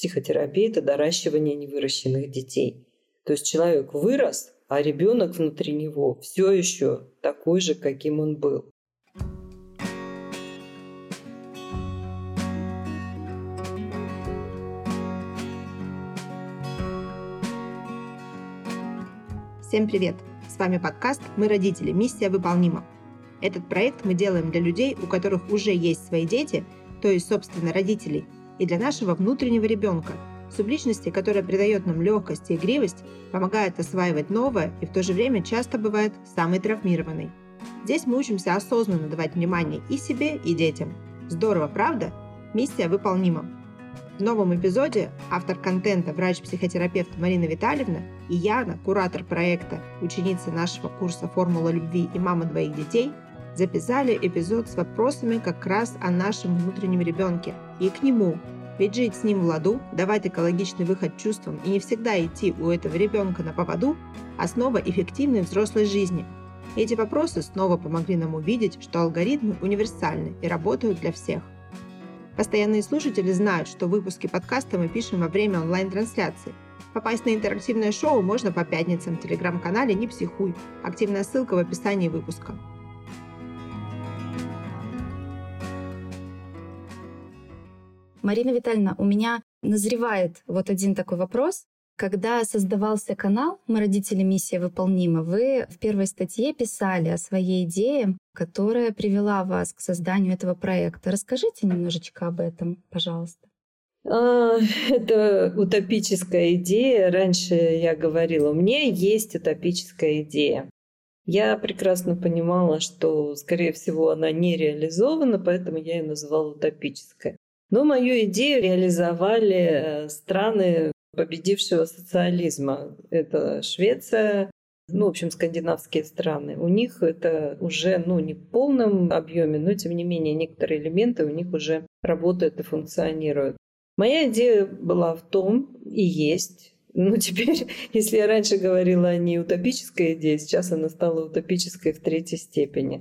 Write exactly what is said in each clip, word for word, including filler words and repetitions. психотерапии – это доращивание невыращенных детей. То есть человек вырос, а ребенок внутри него все еще такой же, каким он был. Всем привет! С вами подкаст «Мы родители. Миссия выполнима». Этот проект мы делаем для людей, у которых уже есть свои дети, то есть, собственно, родителей, и для нашего внутреннего ребенка, субличности, которая придает нам легкость и игривость, помогает осваивать новое и в то же время часто бывает самой травмированной. Здесь мы учимся осознанно давать внимание и себе, и детям. Здорово, правда? Миссия выполнима. В новом эпизоде автор контента, врач-психотерапевт Марина Витальевна и Яна, куратор проекта, ученица нашего курса «Формула любви» и мама двоих детей, записали эпизод с вопросами как раз о нашем внутреннем ребенке и к нему. Ведь жить с ним в ладу, давать экологичный выход чувствам и не всегда идти у этого ребенка на поводу – основа эффективной взрослой жизни. Эти вопросы снова помогли нам увидеть, что алгоритмы универсальны и работают для всех. Постоянные слушатели знают, что выпуски подкаста мы пишем во время онлайн-трансляции. Попасть на интерактивное шоу можно по пятницам в телеграм-канале «Не психуй». Активная ссылка в описании выпуска. Марина Витальевна, у меня назревает вот один такой вопрос. Когда создавался канал «Мы родители. Миссия выполнима», вы в первой статье писали о своей идее, которая привела вас к созданию этого проекта. Расскажите немножечко об этом, пожалуйста. Это утопическая идея. Раньше я говорила, у меня есть утопическая идея. Я прекрасно понимала, что, скорее всего, она не реализована, поэтому я ее называла утопической. Но мою идею реализовали страны победившего социализма. Это Швеция, ну, в общем, скандинавские страны. У них это уже, ну, не в полном объеме, но, тем не менее, некоторые элементы у них уже работают и функционируют. Моя идея была в том, и есть, ну, теперь, если я раньше говорила о неутопической идее, сейчас она стала утопической в третьей степени.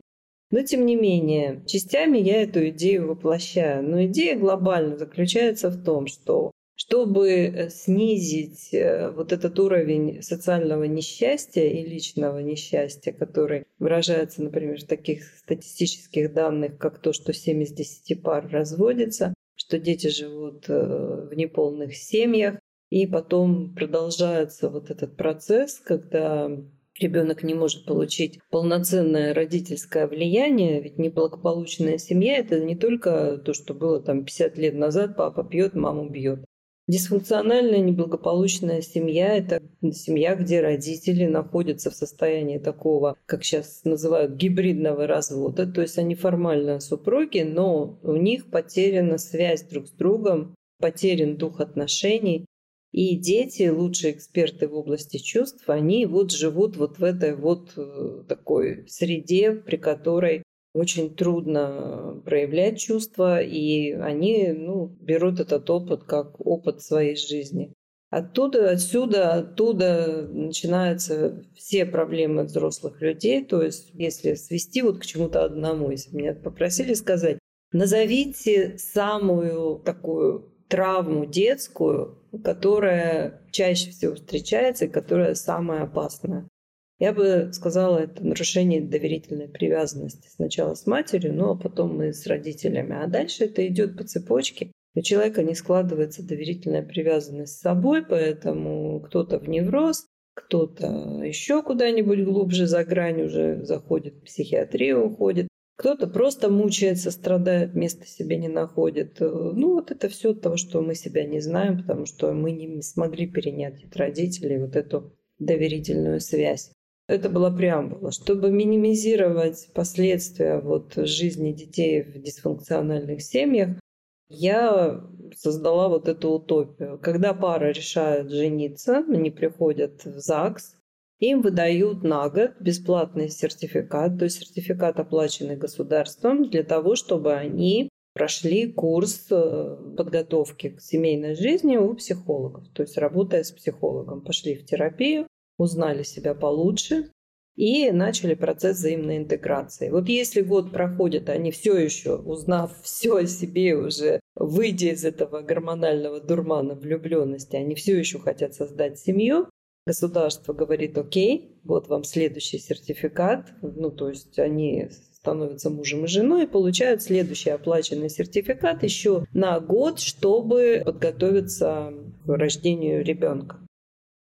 Но, тем не менее, частями я эту идею воплощаю. Но идея глобально заключается в том, что чтобы снизить вот этот уровень социального несчастья и личного несчастья, который выражается, например, в таких статистических данных, как то, что семь из десяти пар разводятся, что дети живут в неполных семьях, и потом продолжается вот этот процесс, когда ребенок не может получить полноценное родительское влияние, ведь неблагополучная семья — это не только то, что было там пятьдесят лет назад, папа пьет, маму бьет. Дисфункциональная неблагополучная семья — это семья, где родители находятся в состоянии такого, как сейчас называют, гибридного развода. То есть они формально супруги, но у них потеряна связь друг с другом, потерян дух отношений. И дети, лучшие эксперты в области чувств, они вот живут вот в этой вот такой среде, при которой очень трудно проявлять чувства, и они, ну, берут этот опыт как опыт своей жизни. Оттуда, отсюда, оттуда начинаются все проблемы взрослых людей. То есть если свести вот к чему-то одному, если меня попросили сказать, назовите самую такую травму детскую, которая чаще всего встречается и которая самая опасная. Я бы сказала, это нарушение доверительной привязанности. Сначала с матерью, ну а потом и с родителями. А дальше это идет по цепочке. У человека не складывается доверительная привязанность с собой, поэтому кто-то в невроз, кто-то еще куда-нибудь глубже за грань уже заходит, в психиатрию уходит, кто-то просто мучается, страдает, места себе не находит. Ну вот это все от того, что мы себя не знаем, потому что мы не смогли перенять от родителей вот эту доверительную связь. Это была преамбула. Чтобы минимизировать последствия вот жизни детей в дисфункциональных семьях, я создала вот эту утопию. Когда пара решает жениться, они приходят в ЗАГС, им выдают на год бесплатный сертификат, то есть сертификат, оплаченный государством, для того, чтобы они прошли курс подготовки к семейной жизни у психологов, то есть работая с психологом, пошли в терапию, узнали себя получше и начали процесс взаимной интеграции. Вот если год проходит, они все еще, узнав все о себе, уже выйдя из этого гормонального дурмана влюбленности, они все еще хотят создать семью, государство говорит: окей, вот вам следующий сертификат. Ну, то есть они становятся мужем и женой и получают следующий оплаченный сертификат еще на год, чтобы подготовиться к рождению ребенка.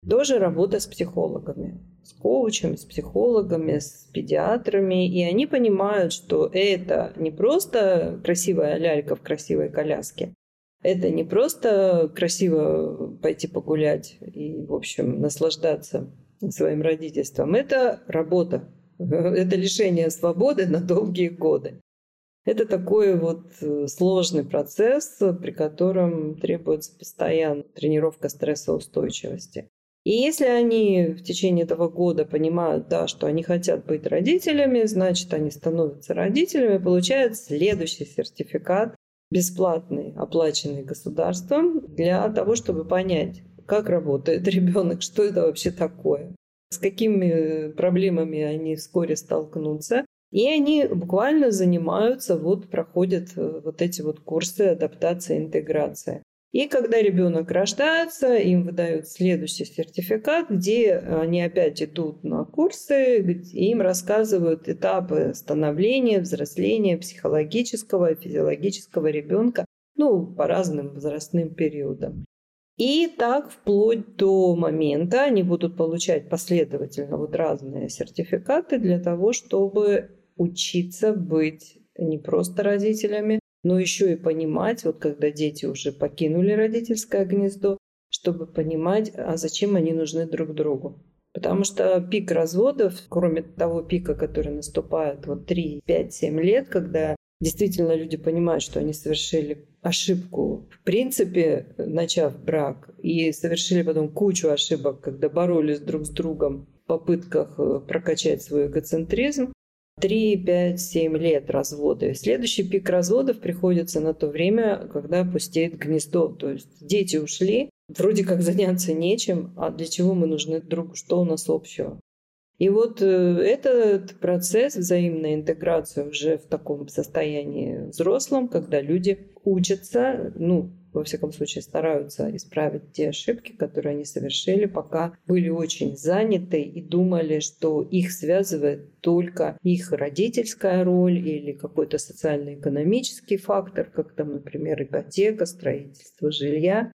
Тоже работа с психологами, с коучами, с психологами, с педиатрами. И они понимают, что это не просто красивая лялька в красивой коляске. Это не просто красиво пойти погулять и, в общем, наслаждаться своим родительством. Это работа. Это лишение свободы на долгие годы. Это такой вот сложный процесс, при котором требуется постоянная тренировка стрессоустойчивости. И если они в течение этого года понимают, да, что они хотят быть родителями, значит, они становятся родителями, получают следующий сертификат, бесплатный, оплаченный государством, для того, чтобы понять, как работает ребенок, что это вообще такое, с какими проблемами они вскоре столкнутся. И они буквально занимаются, вот проходят вот эти вот курсы адаптации, интеграции. И когда ребенок рождается, им выдают следующий сертификат, где они опять идут на курсы, где им рассказывают этапы становления, взросления психологического и физиологического ребенка, ну, по разным возрастным периодам. И так вплоть до момента они будут получать последовательно вот разные сертификаты для того, чтобы учиться быть не просто родителями, но еще и понимать, вот когда дети уже покинули родительское гнездо, чтобы понимать, а зачем они нужны друг другу. Потому что пик разводов, кроме того пика, который наступает вот три, пять, семь лет, когда действительно люди понимают, что они совершили ошибку, в принципе, начав брак, и совершили потом кучу ошибок, когда боролись друг с другом в попытках прокачать свой эгоцентризм, три, пять, семь лет разводы. Следующий пик разводов приходится на то время, когда пустеет гнездо. То есть дети ушли, вроде как заняться нечем, а для чего мы нужны другу, что у нас общего? И вот этот процесс взаимной интеграции уже в таком состоянии взрослом, когда люди учатся, ну, во всяком случае, стараются исправить те ошибки, которые они совершили, пока были очень заняты и думали, что их связывает только их родительская роль или какой-то социально-экономический фактор, как там, например, ипотека, строительство жилья.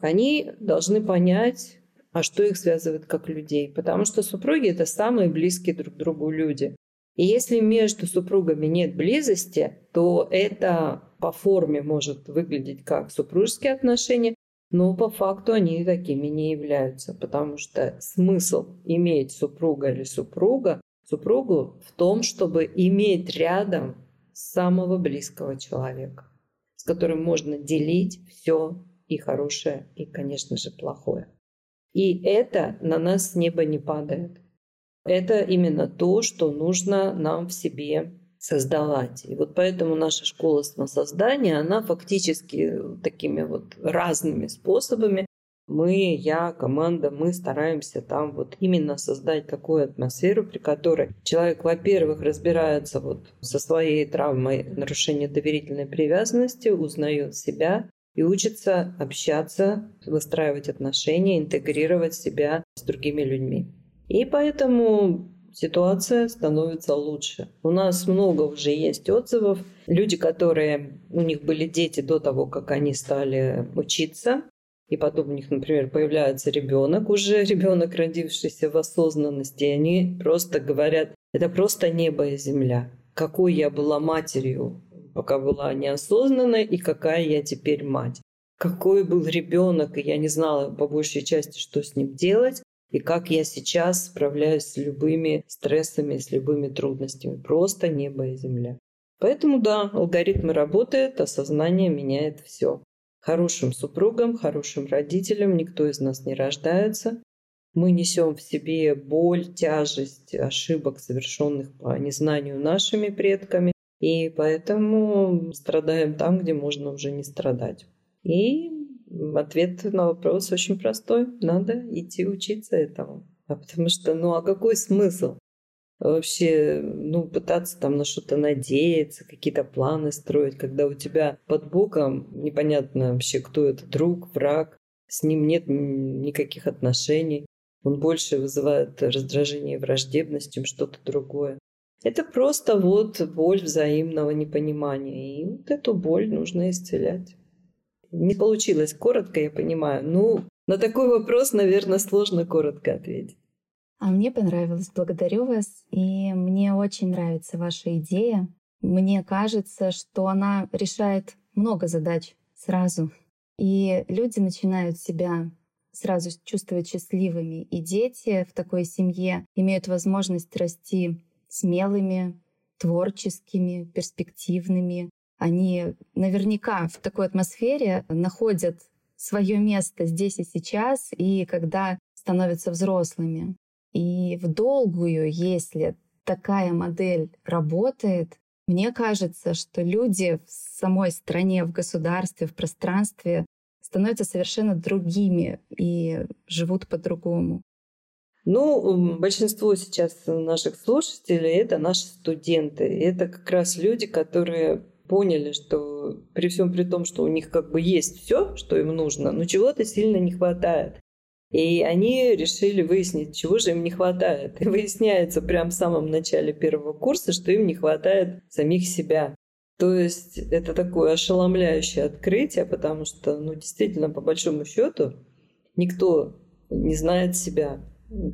Они должны понять, а что их связывает как людей. Потому что супруги — это самые близкие друг к другу люди. И если между супругами нет близости, то это по форме может выглядеть как супружеские отношения, но по факту они такими не являются. Потому что смысл иметь супруга или супруга, супругу в том, чтобы иметь рядом самого близкого человека, с которым можно делить все и хорошее, и, конечно же, плохое. И это на нас с неба не падает. Это именно то, что нужно нам в себе создавать. И вот поэтому наша школа самосоздания, она фактически такими вот разными способами. Мы, я, команда, мы стараемся там вот именно создать такую атмосферу, при которой человек, во-первых, разбирается вот со своей травмой нарушения доверительной привязанности, узнает себя и учится общаться, выстраивать отношения, интегрировать себя с другими людьми. И поэтому ситуация становится лучше. У нас много уже есть отзывов. Люди, которые, у них были дети до того, как они стали учиться, и потом у них, например, появляется ребенок, уже ребенок, родившийся в осознанности, и они просто говорят: это просто небо и земля. Какой я была матерью, пока была неосознанной, и какая я теперь мать. Какой был ребенок, и я не знала по большей части, что с ним делать. И как я сейчас справляюсь с любыми стрессами, с любыми трудностями. Просто небо и земля. Поэтому да, алгоритмы работают, а сознание меняет все. Хорошим супругом, хорошим родителем никто из нас не рождается. Мы несем в себе боль, тяжесть ошибок, совершенных по незнанию нашими предками. И поэтому страдаем там, где можно уже не страдать. И ответ на вопрос очень простой. Надо идти учиться этому. А потому что, ну а какой смысл? вообще, ну, пытаться там на что-то надеяться, какие-то планы строить, когда у тебя под боком непонятно вообще, кто это, друг, враг, с ним нет никаких отношений, он больше вызывает раздражение и враждебность, чем что-то другое. Это просто вот боль взаимного непонимания, и вот эту боль нужно исцелять. Не получилось коротко, я понимаю, но на такой вопрос, наверное, сложно коротко ответить. А мне понравилось, благодарю вас, и мне очень нравится ваша идея. Мне кажется, что она решает много задач сразу, и люди начинают себя сразу чувствовать счастливыми, и дети в такой семье имеют возможность расти смелыми, творческими, перспективными. Они наверняка в такой атмосфере находят свое место здесь и сейчас, и когда становятся взрослыми. И в долгую, если такая модель работает, мне кажется, что люди в самой стране, в государстве, в пространстве становятся совершенно другими и живут по-другому. Ну, большинство сейчас наших слушателей — это наши студенты. Это как раз люди, которые поняли, что при всем при том, что у них как бы есть все, что им нужно, но чего-то сильно не хватает. И они решили выяснить, чего же им не хватает. И выясняется прямо в самом начале первого курса, что им не хватает самих себя. То есть это такое ошеломляющее открытие, потому что, ну, действительно, по большому счету, никто не знает себя.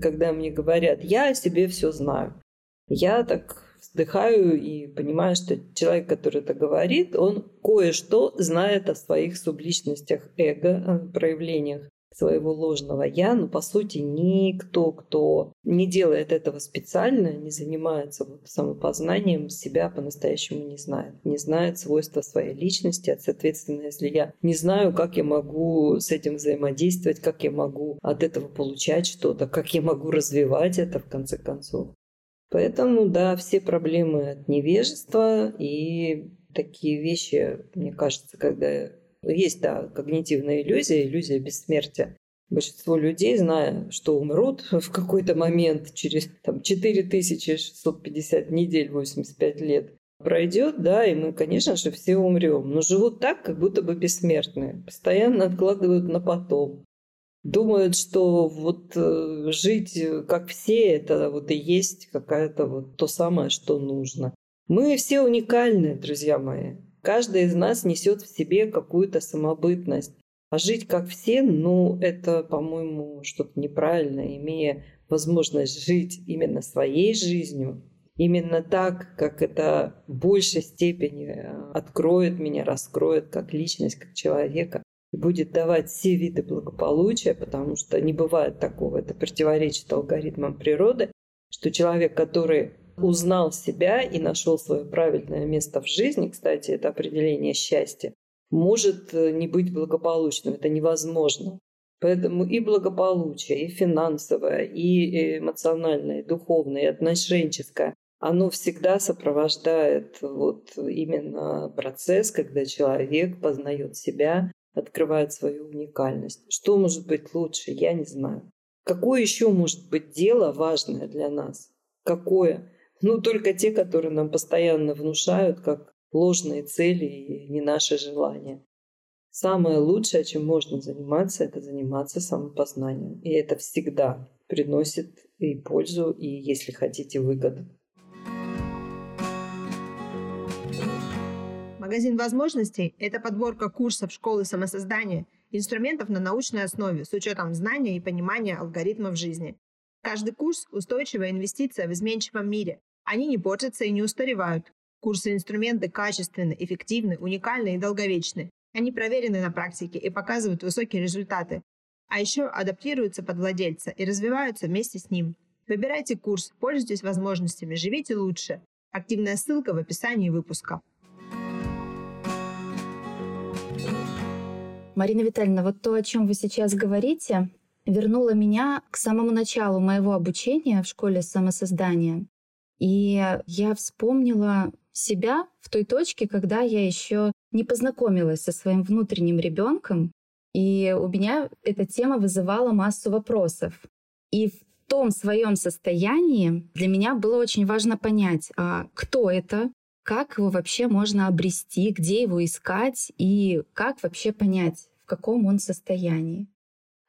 Когда мне говорят, я о себе все знаю, я так вздыхаю и понимаю, что человек, который это говорит, он кое-что знает о своих субличностях эго, о проявлениях своего ложного «я», но по сути никто, кто не делает этого специально, не занимается самопознанием, себя по-настоящему не знает. Не знает свойства своей личности. А, соответственно, если я не знаю, как я могу с этим взаимодействовать, как я могу от этого получать что-то, как я могу развивать это, в конце концов. Поэтому, да, все проблемы от невежества и такие вещи, мне кажется, когда... Есть, да, когнитивная иллюзия, иллюзия бессмертия. Большинство людей, зная, что умрут в какой-то момент, через там, четыре тысячи шестьсот пятьдесят недель, восемьдесят пять лет пройдет, да, и мы, конечно же, все умрем. Но живут так, как будто бы бессмертные. Постоянно откладывают на потом. Думают, что вот э, жить как все, это вот и есть какая-то вот то самое, что нужно. Мы все уникальны, друзья мои. Каждый из нас несет в себе какую-то самобытность. А жить как все, ну, это, по-моему, что-то неправильное, имея возможность жить именно своей жизнью, именно так, как это в большей степени откроет меня, раскроет как личность, как человека, и будет давать все виды благополучия, потому что не бывает такого, это противоречит алгоритмам природы, что человек, который узнал себя и нашел свое правильное место в жизни, кстати, это определение счастья, может не быть благополучным, это невозможно. Поэтому и благополучие, и финансовое, и эмоциональное, и духовное, и отношенческое, оно всегда сопровождает вот именно процесс, когда человек познает себя, открывает свою уникальность. Что может быть лучше, я не знаю. Какое еще может быть дело важное для нас? Какое? Ну, только те, которые нам постоянно внушают, как ложные цели и не наши желания. Самое лучшее, чем можно заниматься, это заниматься самопознанием. И это всегда приносит и пользу, и, если хотите, выгоду. Магазин возможностей – это подборка курсов школы самосоздания, инструментов на научной основе с учетом знания и понимания алгоритмов жизни. Каждый курс – устойчивая инвестиция в изменчивом мире. Они не портятся и не устаревают. Курсы-инструменты качественны, эффективны, уникальны и долговечны. Они проверены на практике и показывают высокие результаты. А еще адаптируются под владельца и развиваются вместе с ним. Выбирайте курс, пользуйтесь возможностями, живите лучше. Активная ссылка в описании выпуска. Марина Витальевна, вот то, о чем вы сейчас говорите, вернуло меня к самому началу моего обучения в школе самосоздания. И я вспомнила себя в той точке, когда я еще не познакомилась со своим внутренним ребенком, и у меня эта тема вызывала массу вопросов. И в в том своем состоянии для меня было очень важно понять, а кто это, как его вообще можно обрести, где его искать и как вообще понять, в каком он состоянии.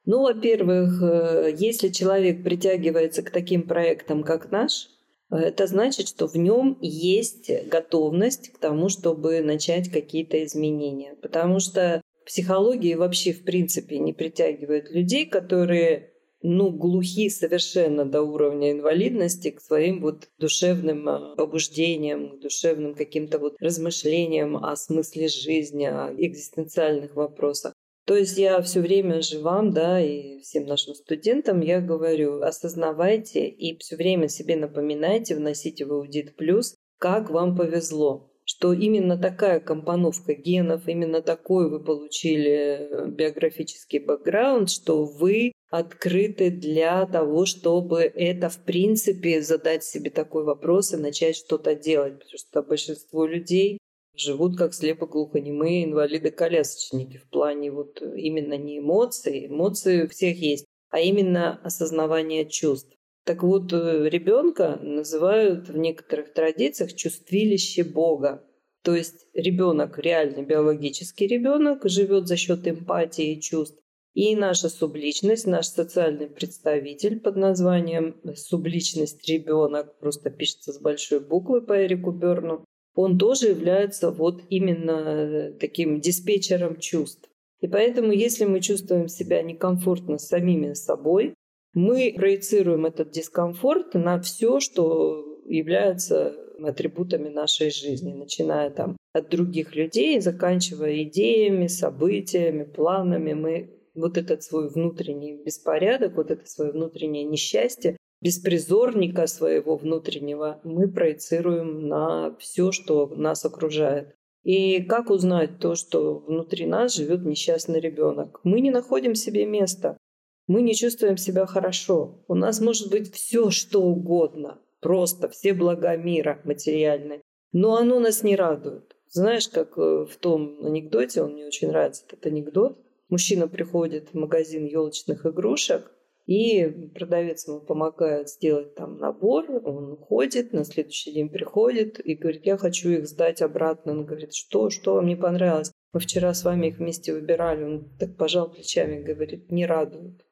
Ну, во-первых, если человек притягивается к таким проектам, как наш, это значит, что в нем есть готовность к тому, чтобы начать какие-то изменения. Потому что психология вообще, в принципе, не притягивает людей, которые, ну, глухи совершенно до уровня инвалидности к своим вот душевным побуждениям, к душевным каким-то вот размышлениям о смысле жизни, о экзистенциальных вопросах. То есть я все время же вам, да, и всем нашим студентам я говорю: осознавайте и все время себе напоминайте, вносите в аудит плюс, как вам повезло, что именно такая компоновка генов, именно такой вы получили биографический бэкграунд, что вы открыты для того, чтобы это, в принципе, задать себе такой вопрос и начать что-то делать, потому что большинство людей живут как слепо-глухонемые инвалиды-колясочники в плане вот именно не эмоций, эмоции у всех есть, а именно осознавание чувств. Так вот, ребенка называют в некоторых традициях чувствилище Бога. То есть ребенок, реальный биологический ребенок, живет за счет эмпатии и чувств. И наша субличность, наш социальный представитель под названием субличность ребенок, просто пишется с большой буквы по Эрику Бёрну, он тоже является вот именно таким диспетчером чувств. И поэтому, если мы чувствуем себя некомфортно с самими собой, мы проецируем этот дискомфорт на все, что является атрибутами нашей жизни, начиная там от других людей, заканчивая идеями, событиями, планами. Мы вот этот свой внутренний беспорядок, вот это свое внутреннее несчастье, беспризорника своего внутреннего мы проецируем на все, что нас окружает. И как узнать то, что внутри нас живет несчастный ребенок? Мы не находим себе места, мы не чувствуем себя хорошо. У нас может быть все, что угодно, просто все блага мира материальные, но оно нас не радует. Знаешь, как в том анекдоте, он мне очень нравится этот анекдот. Мужчина приходит в магазин елочных игрушек, и продавец ему помогает сделать там набор, он уходит, на следующий день приходит и говорит: я хочу их сдать обратно. Он говорит: что, что вам не понравилось? Мы вчера с вами их вместе выбирали. Он так пожал плечами, говорит: не радует.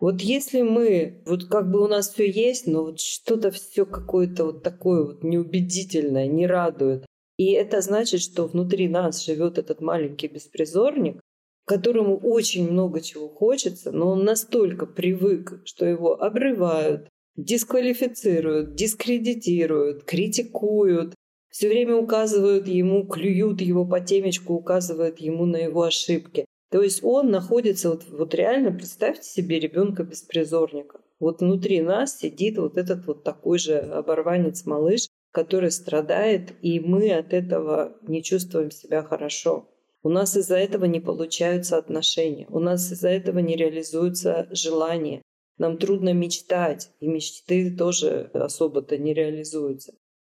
Вот если мы, вот как бы у нас все есть, но вот что-то все какое-то вот такое вот неубедительное, не радует. И это значит, что внутри нас живет этот маленький беспризорник, которому очень много чего хочется, но он настолько привык, что его обрывают, дисквалифицируют, дискредитируют, критикуют, все время указывают ему, клюют его по темечку, указывают ему на его ошибки. То есть он находится, вот, вот реально представьте себе ребенка-беспризорника. Вот внутри нас сидит вот этот вот такой же оборванец-малыш, который страдает, и мы от этого не чувствуем себя хорошо. У нас из-за этого не получаются отношения, у нас из-за этого не реализуются желания. Нам трудно мечтать, и мечты тоже особо-то не реализуются.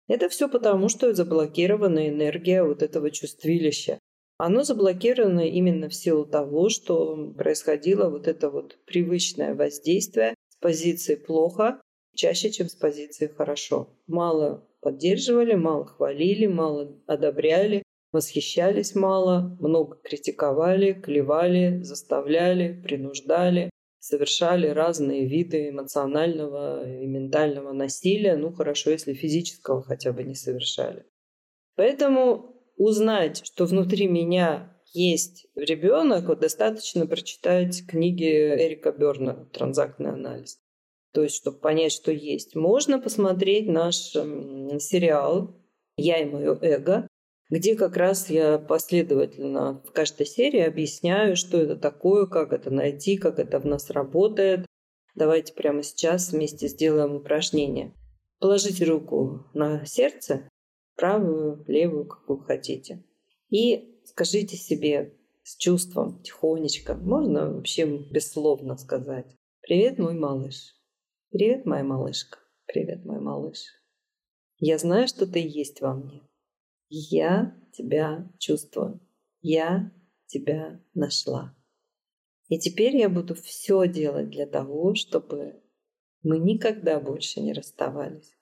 Это все потому, что заблокирована энергия вот этого чувствилища. Оно заблокировано именно в силу того, что происходило вот это вот привычное воздействие с позиции «плохо» чаще, чем с позиции «хорошо». Мало поддерживали, мало хвалили, мало одобряли. Восхищались мало, много критиковали, клевали, заставляли, принуждали, совершали разные виды эмоционального и ментального насилия. Ну хорошо, если физического хотя бы не совершали. Поэтому узнать, что внутри меня есть ребенок, вот достаточно прочитать книги Эрика Бёрна «Транзактный анализ». То есть, чтобы понять, что есть. Можно посмотреть наш сериал «Я и моё эго», где как раз я последовательно в каждой серии объясняю, что это такое, как это найти, как это в нас работает. Давайте прямо сейчас вместе сделаем упражнение. Положите руку на сердце, правую, левую, какую хотите. И скажите себе с чувством, тихонечко, можно вообще бессловно сказать: «Привет, мой малыш». «Привет, моя малышка». «Привет, мой малыш». «Я знаю, что ты есть во мне. Я тебя чувствую. Я тебя нашла. И теперь я буду все делать для того, чтобы Мы никогда больше не расставались.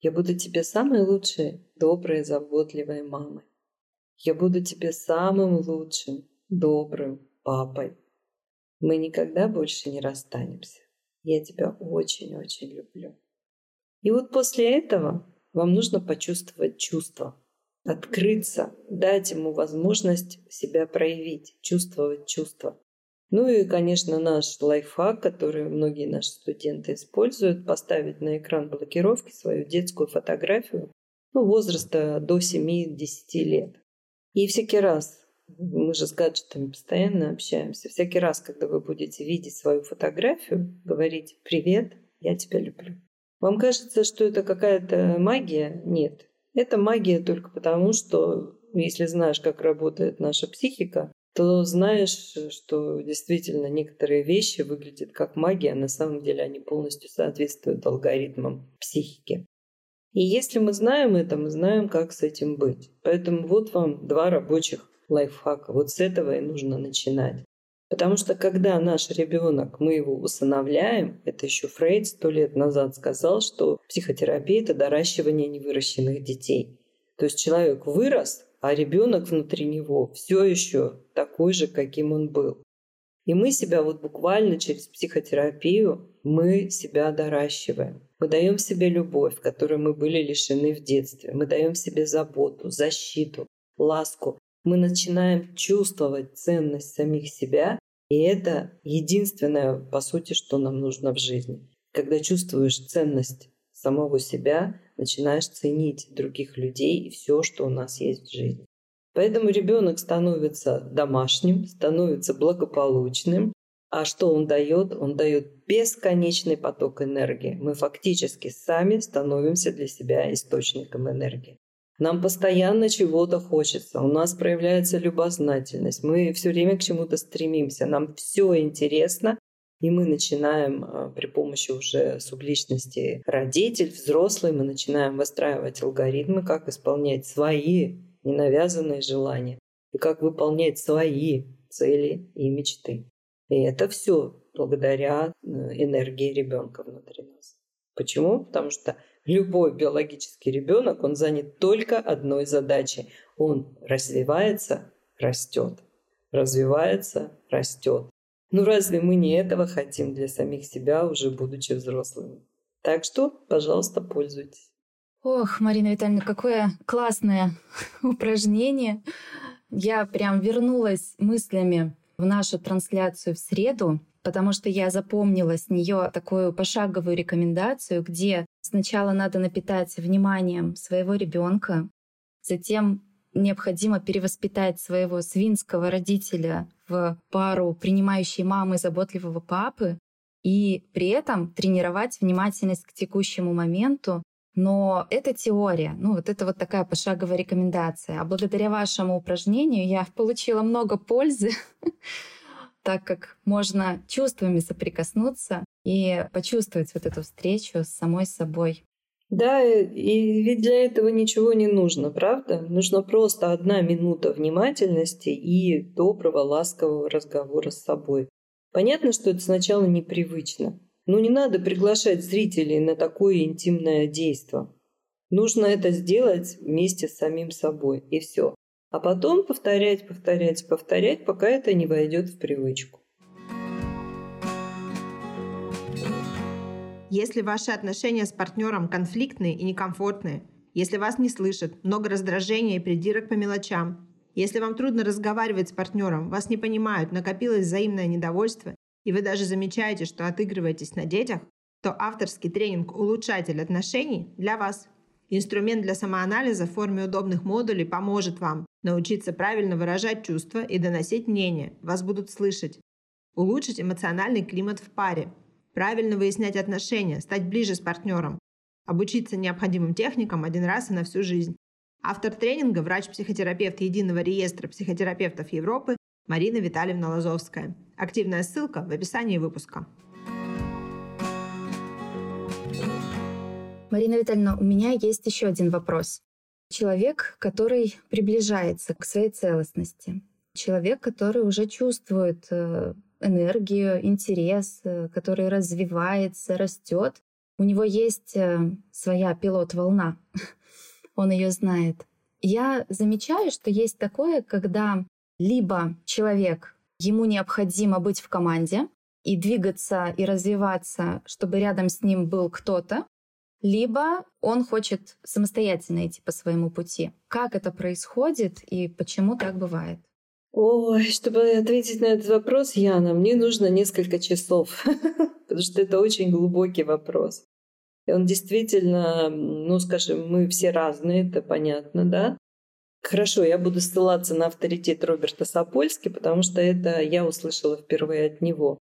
Я буду тебе самой лучшей, доброй, заботливой мамой. Я буду тебе самым лучшим, добрым папой. Мы никогда больше не расстанемся. Я тебя очень-очень люблю. И вот после этого вам нужно почувствовать чувства, открыться, дать ему возможность себя проявить, чувствовать чувства. Ну и, конечно, наш лайфхак, который многие наши студенты используют, поставить на экран блокировки свою детскую фотографию, ну, возраста до семи-десяти лет. И всякий раз, мы же с гаджетами постоянно общаемся, всякий раз, когда вы будете видеть свою фотографию, говорить «Привет, я тебя люблю». Вам кажется, что это какая-то магия? Нет. Это магия только потому, что если знаешь, как работает наша психика, то знаешь, что действительно некоторые вещи выглядят как магия, а на самом деле они полностью соответствуют алгоритмам психики. И если мы знаем это, мы знаем, как с этим быть. Поэтому вот вам два рабочих лайфхака. Вот с этого и нужно начинать. Потому что когда наш ребенок, мы его усыновляем, это еще Фрейд сто лет назад сказал, что психотерапия — это доращивание невыращенных детей. То есть человек вырос, а ребенок внутри него все еще такой же, каким он был. И мы себя вот буквально через психотерапию мы себя доращиваем. Мы даем себе любовь, которой мы были лишены в детстве. Мы даем себе заботу, защиту, ласку. Мы начинаем чувствовать ценность самих себя. И это единственное, по сути, что нам нужно в жизни. Когда чувствуешь ценность самого себя, начинаешь ценить других людей и все, что у нас есть в жизни. Поэтому ребенок становится домашним, становится благополучным. А что он дает? Он дает бесконечный поток энергии. Мы фактически сами становимся для себя источником энергии. Нам постоянно чего-то хочется, у нас проявляется любознательность, мы все время к чему-то стремимся, нам все интересно. И мы начинаем при помощи уже субличности родитель, взрослый, мы начинаем выстраивать алгоритмы, как исполнять свои ненавязанные желания и как выполнять свои цели и мечты. И это все благодаря энергии ребенка внутри нас. Почему? Потому что любой биологический ребенок, он занят только одной задачей. Он развивается, растет, развивается, растет. Ну разве мы не этого хотим для самих себя, уже будучи взрослыми? Так что, пожалуйста, пользуйтесь. Ох, Марина Витальевна, какое классное упражнение. Я прям вернулась мыслями в нашу трансляцию в среду, потому что я запомнила с нее такую пошаговую рекомендацию, где сначала надо напитать вниманием своего ребенка, затем необходимо перевоспитать своего свинского родителя в пару принимающей мамы и заботливого папы и при этом тренировать внимательность к текущему моменту. Но это теория, ну вот это вот такая пошаговая рекомендация. А благодаря вашему упражнению я получила много пользы, так как можно чувствами соприкоснуться и почувствовать вот эту встречу с самой собой. Да, и ведь для этого ничего не нужно, правда? Нужна просто одна минута внимательности и доброго, ласкового разговора с собой. Понятно, что это сначала непривычно. Но не надо приглашать зрителей на такое интимное действо. Нужно это сделать вместе с самим собой, и все. А потом повторять, повторять, повторять, пока это не войдет в привычку. Если ваши отношения с партнером конфликтные и некомфортные, если вас не слышат, много раздражения и придирок по мелочам, если вам трудно разговаривать с партнером, вас не понимают, накопилось взаимное недовольство, и вы даже замечаете, что отыгрываетесь на детях, то авторский тренинг «Улучшатель отношений» для вас. Инструмент для самоанализа в форме удобных модулей поможет вам научиться правильно выражать чувства и доносить мнение, вас будут слышать, улучшить эмоциональный климат в паре, правильно выяснять отношения, стать ближе с партнером, обучиться необходимым техникам один раз и на всю жизнь. Автор тренинга – врач-психотерапевт Единого реестра психотерапевтов Европы Марина Витальевна Лазовская. Активная ссылка в описании выпуска. Марина Витальевна, у меня есть еще один вопрос. Человек, который приближается к своей целостности, человек, который уже чувствует энергию, интерес, который развивается, растет. У него есть своя пилот-волна, он ее знает. Я замечаю, что есть такое, когда либо человек, ему необходимо быть в команде и двигаться, и развиваться, чтобы рядом с ним был кто-то, либо он хочет самостоятельно идти по своему пути. Как это происходит и почему так бывает? Ой, чтобы ответить на этот вопрос, Яна, мне нужно несколько часов, потому что это очень глубокий вопрос. И он действительно, ну, скажем, мы все разные, это понятно, да? Хорошо, я буду ссылаться на авторитет Роберта Сапольски, потому что это я услышала впервые от него,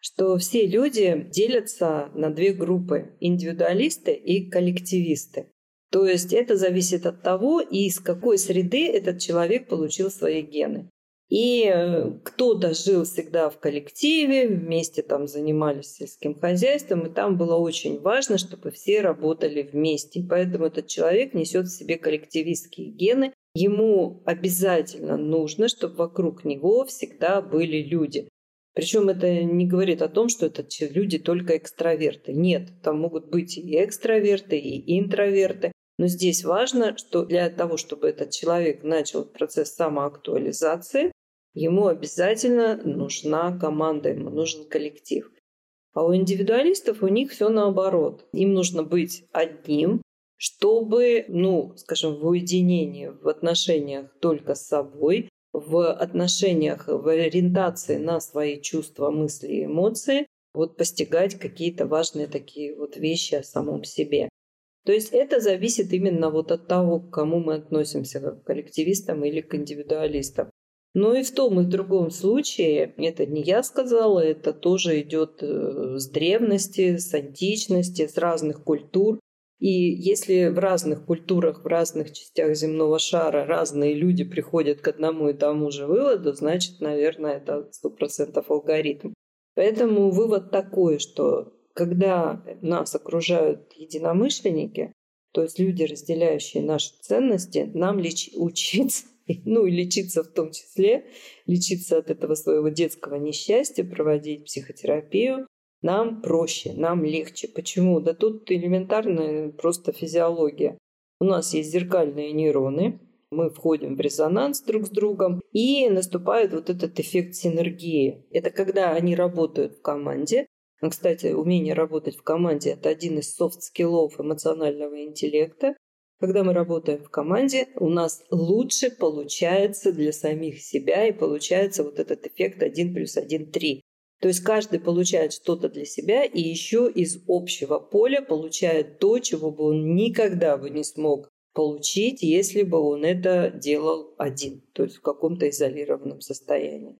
что все люди делятся на две группы — индивидуалисты и коллективисты. То есть это зависит от того, из какой среды этот человек получил свои гены. И кто-то жил всегда в коллективе, вместе там занимались сельским хозяйством, и там было очень важно, чтобы все работали вместе. И поэтому этот человек несет в себе коллективистские гены. Ему обязательно нужно, чтобы вокруг него всегда были люди. Причем это не говорит о том, что это люди только экстраверты. Нет, там могут быть и экстраверты, и интроверты. Но здесь важно, что для того, чтобы этот человек начал процесс самоактуализации, ему обязательно нужна команда, ему нужен коллектив. А у индивидуалистов у них все наоборот. Им нужно быть одним, чтобы, ну, скажем, в уединении, в отношениях только с собой, в отношениях, в ориентации на свои чувства, мысли и эмоции, вот постигать какие-то важные такие вот вещи о самом себе. То есть это зависит именно вот от того, к кому мы относимся, к коллективистам или к индивидуалистам. Но и в том и в другом случае, это не я сказала, это тоже идет с древности, с античности, с разных культур. И если в разных культурах, в разных частях земного шара разные люди приходят к одному и тому же выводу, значит, наверное, это сто процентов алгоритм. Поэтому вывод такой, что когда нас окружают единомышленники, то есть люди, разделяющие наши ценности, нам леч- учиться, ну и лечиться в том числе, лечиться от этого своего детского несчастья, проводить психотерапию, нам проще, нам легче. Почему? Да тут элементарная просто физиология. У нас есть зеркальные нейроны, мы входим в резонанс друг с другом, и наступает вот этот эффект синергии. Это когда они работают в команде. Кстати, умение работать в команде — это один из софт-скиллов эмоционального интеллекта. Когда мы работаем в команде, у нас лучше получается для самих себя, и получается вот этот эффект один плюс один, три. То есть каждый получает что-то для себя и еще из общего поля получает то, чего бы он никогда бы не смог получить, если бы он это делал один, то есть в каком-то изолированном состоянии.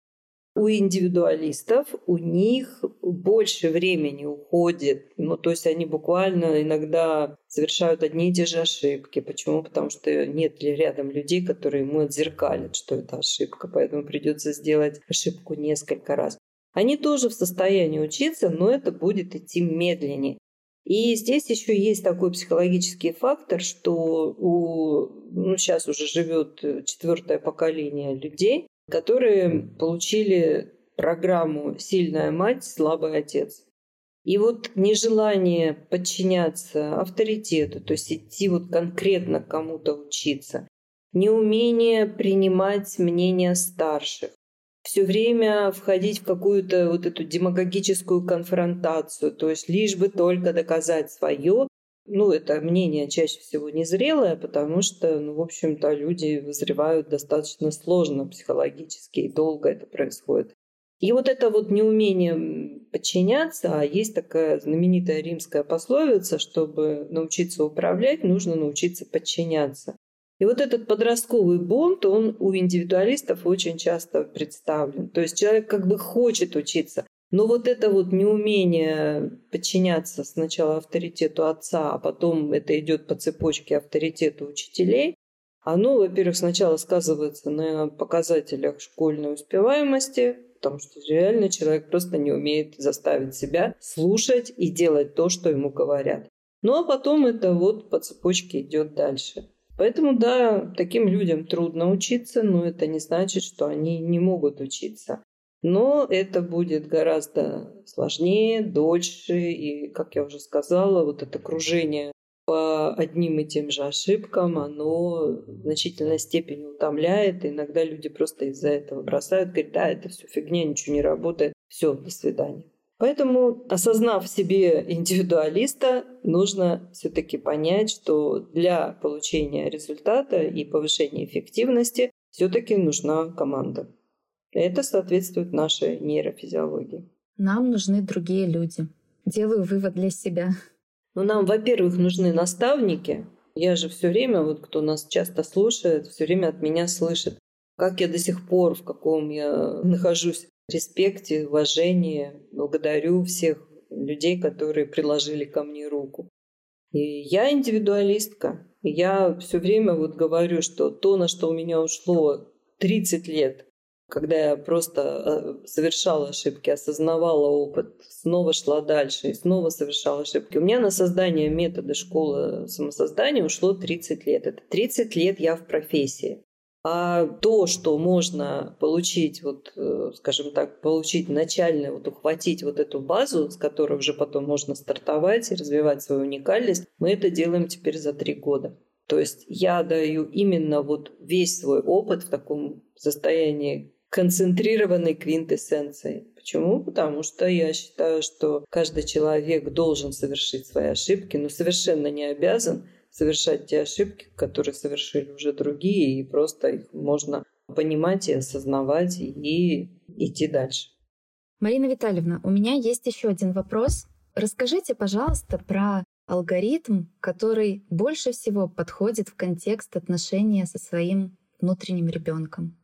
У индивидуалистов, у них больше времени уходит, ну то есть они буквально иногда совершают одни и те же ошибки. Почему? Потому что нет ли рядом людей, которые ему отзеркалят, что это ошибка, поэтому придется сделать ошибку несколько раз. Они тоже в состоянии учиться, но это будет идти медленнее. И здесь еще есть такой психологический фактор, что у, ну, сейчас уже живет четвертое поколение людей, которые получили программу «Сильная мать, слабый отец». И вот нежелание подчиняться авторитету, то есть идти вот конкретно кому-то учиться, неумение принимать мнения старших, все время входить в какую-то вот эту демагогическую конфронтацию, то есть лишь бы только доказать свое. Ну, это мнение чаще всего незрелое, потому что, ну, в общем-то, люди вызревают достаточно сложно психологически, и долго это происходит. И вот это вот неумение подчиняться, а есть такая знаменитая римская пословица, чтобы научиться управлять, нужно научиться подчиняться. И вот этот подростковый бунт, он у индивидуалистов очень часто представлен. То есть человек как бы хочет учиться, но вот это вот неумение подчиняться сначала авторитету отца, а потом это идет по цепочке авторитету учителей, оно, во-первых, сначала сказывается на показателях школьной успеваемости, потому что реально человек просто не умеет заставить себя слушать и делать то, что ему говорят. Ну а потом это вот по цепочке идет дальше. Поэтому, да, таким людям трудно учиться, но это не значит, что они не могут учиться. Но это будет гораздо сложнее, дольше. И, как я уже сказала, вот это кружение по одним и тем же ошибкам, оно в значительной степени утомляет. И иногда люди просто из-за этого бросают, говорят, да, это все фигня, ничего не работает. Все, до свидания. Поэтому, осознав в себе индивидуалиста, нужно все-таки понять, что для получения результата и повышения эффективности все-таки нужна команда. Это соответствует нашей нейрофизиологии. Нам нужны другие люди. Делаю вывод для себя. Ну, нам, во-первых, нужны наставники. Я же все время, вот кто нас часто слушает, все время от меня слышит, как я до сих пор, в каком я нахожусь респекте, уважении. Благодарю всех людей, которые приложили ко мне руку. И я индивидуалистка. Я все время вот говорю, что то, на что у меня ушло тридцать лет, когда я просто совершала ошибки, осознавала опыт, снова шла дальше и снова совершала ошибки. У меня на создание метода школы самосоздания ушло тридцать лет. Это тридцать лет я в профессии. А то, что можно получить, вот, скажем так, получить начальное, вот, ухватить вот эту базу, с которой уже потом можно стартовать и развивать свою уникальность, мы это делаем теперь за три года. То есть я даю именно вот весь свой опыт в таком состоянии концентрированной квинтэссенции. Почему? Потому что я считаю, что каждый человек должен совершить свои ошибки, но совершенно не обязан совершать те ошибки, которые совершили уже другие, и просто их можно понимать и осознавать, и идти дальше. Марина Витальевна, у меня есть еще один вопрос. Расскажите, пожалуйста, про алгоритм, который больше всего подходит в контекст отношения со своим внутренним ребенком.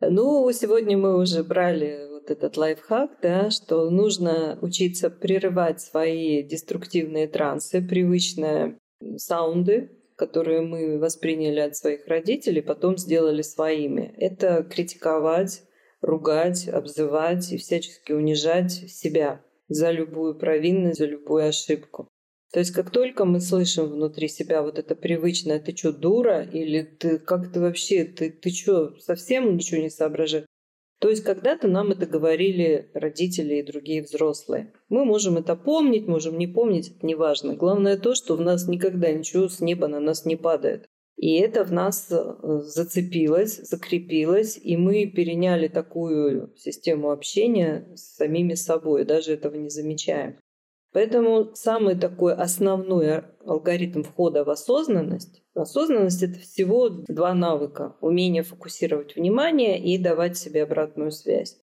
Ну, сегодня мы уже брали вот этот лайфхак, да, что нужно учиться прерывать свои деструктивные трансы, привычные саунды, которые мы восприняли от своих родителей, потом сделали своими. Это критиковать, ругать, обзывать и всячески унижать себя за любую провинность, за любую ошибку. То есть как только мы слышим внутри себя вот это привычное «ты чё, дура?» или «ты как ты вообще, ты, ты чё, совсем ничего не соображаешь?» То есть когда-то нам это говорили родители и другие взрослые. Мы можем это помнить, можем не помнить, это неважно. Главное то, что в нас никогда ничего с неба на нас не падает. И это в нас зацепилось, закрепилось, и мы переняли такую систему общения с самими собой, даже этого не замечаем. Поэтому самый такой основной алгоритм входа в осознанность. Осознанность — это всего два навыка: умение фокусировать внимание и давать себе обратную связь.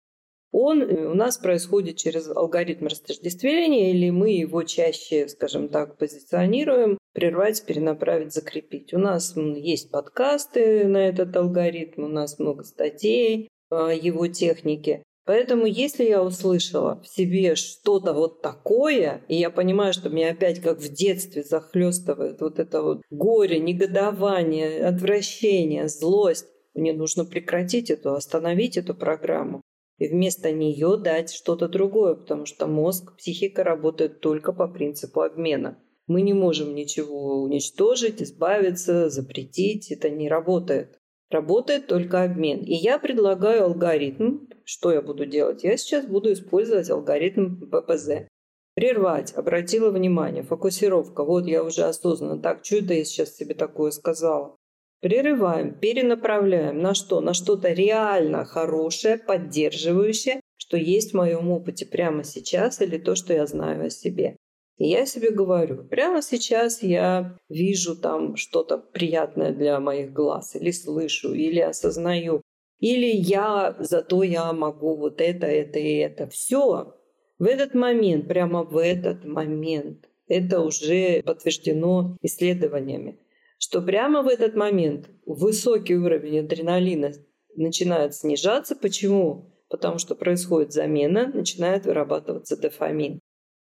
Он у нас происходит через алгоритм растождествления, или мы его чаще, скажем так, позиционируем: прервать, перенаправить, закрепить. У нас есть подкасты на этот алгоритм, у нас много статей о его технике. Поэтому если я услышала в себе что-то вот такое, и я понимаю, что меня опять как в детстве захлестывает вот это вот горе, негодование, отвращение, злость, мне нужно прекратить эту, остановить эту программу и вместо нее дать что-то другое, потому что мозг, психика работает только по принципу обмена. Мы не можем ничего уничтожить, избавиться, запретить, это не работает. Работает только обмен. И я предлагаю алгоритм. Что я буду делать? Я сейчас буду использовать алгоритм ППЗ. Прервать. Обратила внимание. Фокусировка. Вот я уже осознанно. Так, что это я сейчас себе такое сказала? Прерываем. Перенаправляем. На что? На что-то реально хорошее, поддерживающее, что есть в моем опыте прямо сейчас или то, что я знаю о себе. И я себе говорю, прямо сейчас я вижу там что-то приятное для моих глаз, или слышу, или осознаю, или я, зато я могу вот это, это и это. Все в этот момент, прямо в этот момент, это уже подтверждено исследованиями, что прямо в этот момент высокий уровень адреналина начинает снижаться. Почему? Потому что происходит замена, начинает вырабатываться дофамин.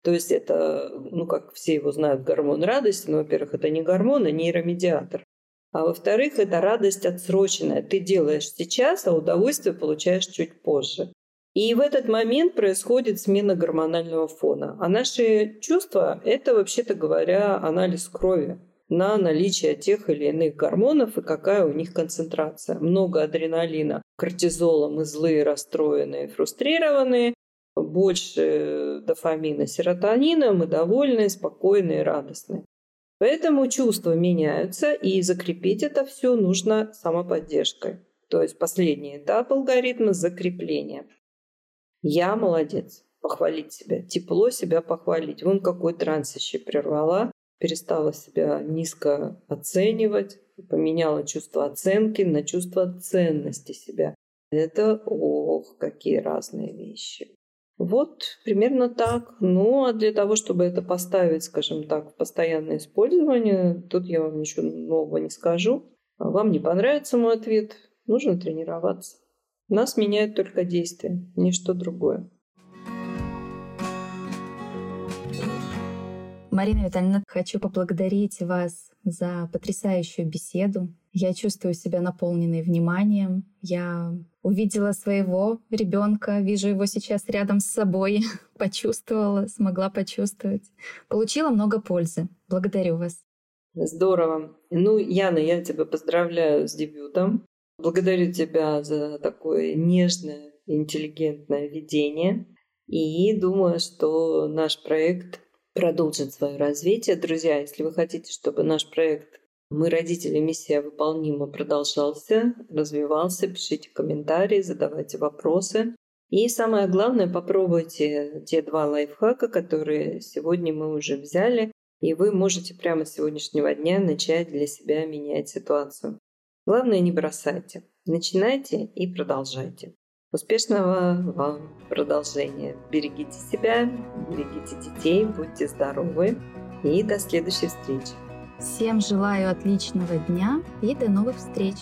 То есть это, ну как все его знают, гормон радости, но, во-первых, это не гормон, а нейромедиатор. А во-вторых, это радость отсроченная. Ты делаешь сейчас, а удовольствие получаешь чуть позже. И в этот момент происходит смена гормонального фона. А наши чувства — это, вообще-то говоря, анализ крови. на наличие тех или иных гормонов и какая у них концентрация. Много адреналина, кортизола, мы злые, расстроенные, фрустрированные. Больше дофамина, серотонина, мы довольные, спокойные, радостные. Поэтому чувства меняются, и закрепить это все нужно самоподдержкой. То есть последний этап алгоритма — закрепление. Я молодец. Похвалить себя. Тепло себя похвалить. Вон какой транс еще прервала. Перестала себя низко оценивать. Поменяла чувство оценки на чувство ценности себя. Это, ох, какие разные вещи. Вот примерно так. Ну, а для того, чтобы это поставить, скажем так, в постоянное использование, тут я вам ничего нового не скажу. Вам не понравится мой ответ? Нужно тренироваться. Нас меняет только действие, ничто другое. Марина Витальевна, хочу поблагодарить вас за потрясающую беседу. Я чувствую себя наполненной вниманием. Я увидела своего ребенка, вижу его сейчас рядом с собой, почувствовала, смогла почувствовать. Получила много пользы. Благодарю вас. Здорово. Ну, Яна, я тебя поздравляю с дебютом. Благодарю тебя за такое нежное, интеллигентное ведение. И думаю, что наш проект продолжит свое развитие. Друзья, если вы хотите, чтобы наш проект «Мы родители. Миссия выполнима» продолжался, развивался, пишите комментарии, задавайте вопросы. И самое главное, попробуйте те два лайфхака, которые сегодня мы уже взяли, и вы можете прямо с сегодняшнего дня начать для себя менять ситуацию. Главное, не бросайте. Начинайте и продолжайте. Успешного вам продолжения. Берегите себя, берегите детей, будьте здоровы и до следующей встречи. Всем желаю отличного дня и до новых встреч.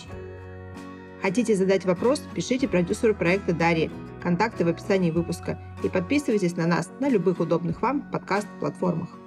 Хотите задать вопрос? Пишите продюсеру проекта Дарье. Контакты в описании выпуска. И подписывайтесь на нас на любых удобных вам подкаст-платформах.